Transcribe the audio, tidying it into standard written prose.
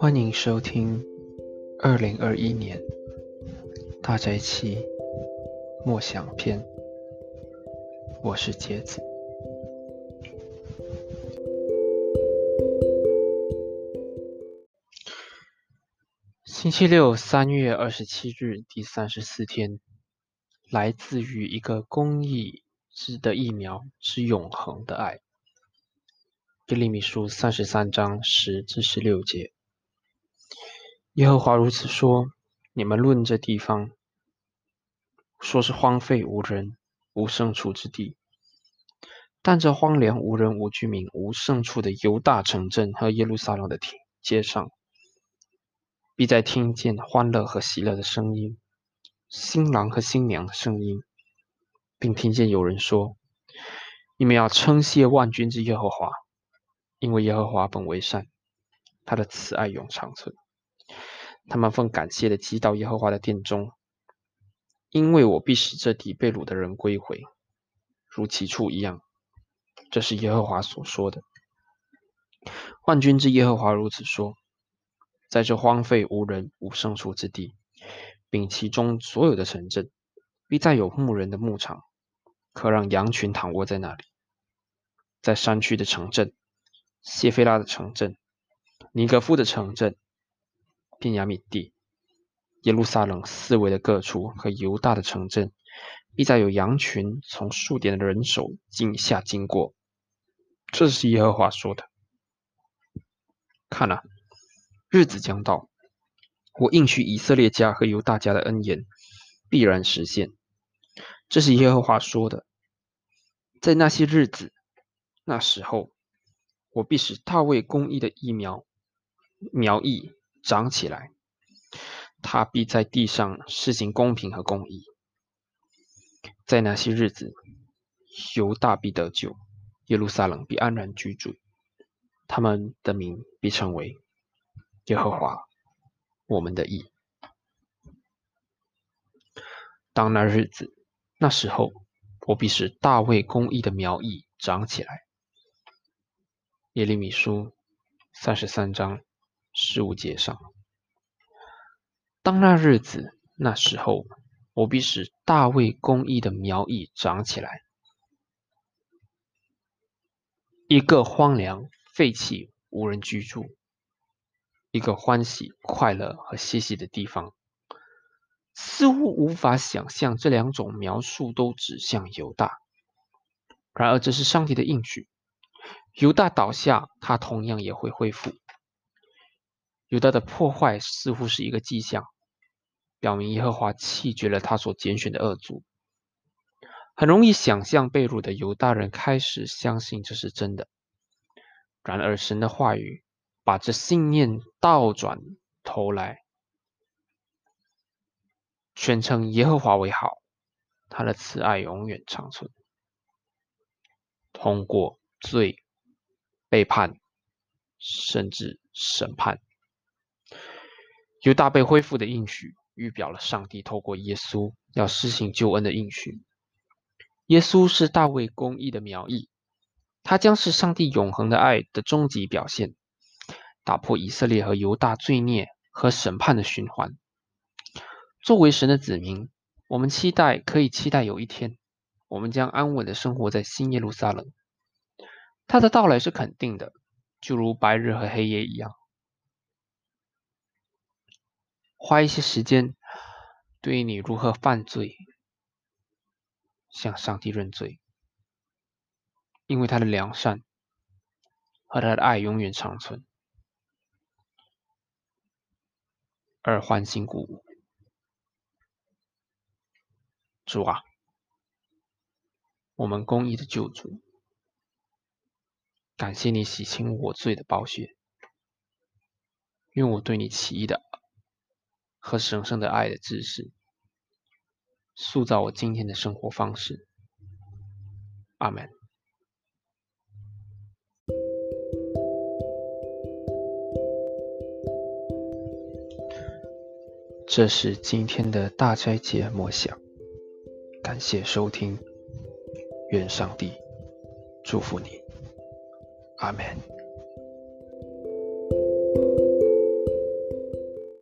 欢迎收听2021年大宅期默想篇，我是杰子。星期六3月27日第34天，来自于一个公益的疫苗之永恒的爱。耶利米书33章10至16节。耶和华如此说，你们论这地方，说是荒废无人无圣处之地，但这荒凉无人无居民无圣处的犹大城镇和耶路撒冷的街上，必在听见欢乐和喜乐的声音，新郎和新娘的声音，并听见有人说，你们要称谢万军之耶和华，因为耶和华本为善，他的慈爱永长存。他们奉感谢的击到耶和华的殿中，因为我必使这地被掳的人归回，如起初一样。这是耶和华所说的。万军之耶和华如此说，在这荒废无人无牲畜之地，并其中所有的城镇，必再有牧人的牧场，可让羊群躺卧在那里。在山区的城镇，谢菲拉的城镇，尼格夫的城镇，便雅悯地，耶路撒冷四围的各处和犹大的城镇，必再有羊群从数点的人手下经过。这是耶和华说的。看啊，日子将到，我应许以色列家和犹大家的恩言必然实现。这是耶和华说的。在那些日子，那时候，我必使大卫公义的苗裔长起来，他必在地上施行公平和公义。在那些日子，犹大必得救，耶路撒冷必安然居住，他们的名必称为耶和华我们的义。当那日子，那时候，我必使大卫公义的苗裔长起来。耶利米书33章15节上。当那日子，那时候，我必使大卫公义的苗裔长起来。一个荒凉废弃无人居住，一个欢喜快乐和嬉戏的地方，似乎无法想象这两种描述都指向犹大。然而这是上帝的应许，犹大倒下，他同样也会恢复。犹大的破坏似乎是一个迹象，表明耶和华弃绝了他所拣选的恶族。很容易想象被掳的犹大人开始相信这是真的。然而神的话语把这信念倒转头来，宣称耶和华为好，他的慈爱永远长存。通过罪、背叛，甚至审判，犹大被恢复的应许预表了上帝透过耶稣要施行救恩的应许。耶稣是大卫公义的苗裔，他将是上帝永恒的爱的终极表现，打破以色列和犹大罪孽和审判的循环。作为神的子民，我们可以期待有一天，我们将安稳地生活在新耶路撒冷。它的到来是肯定的，就如白日和黑夜一样。花一些时间，对你如何犯罪，向上帝认罪，因为他的良善和他的爱永远长存。而欢欣鼓舞，主啊，我们公义的救主，感谢你洗清我罪的宝血，用我对你奇异的和神圣的爱的知识，塑造我今天的生活方式。阿们。这是今天的大斋节默想，感谢收听，愿上帝祝福你，阿们。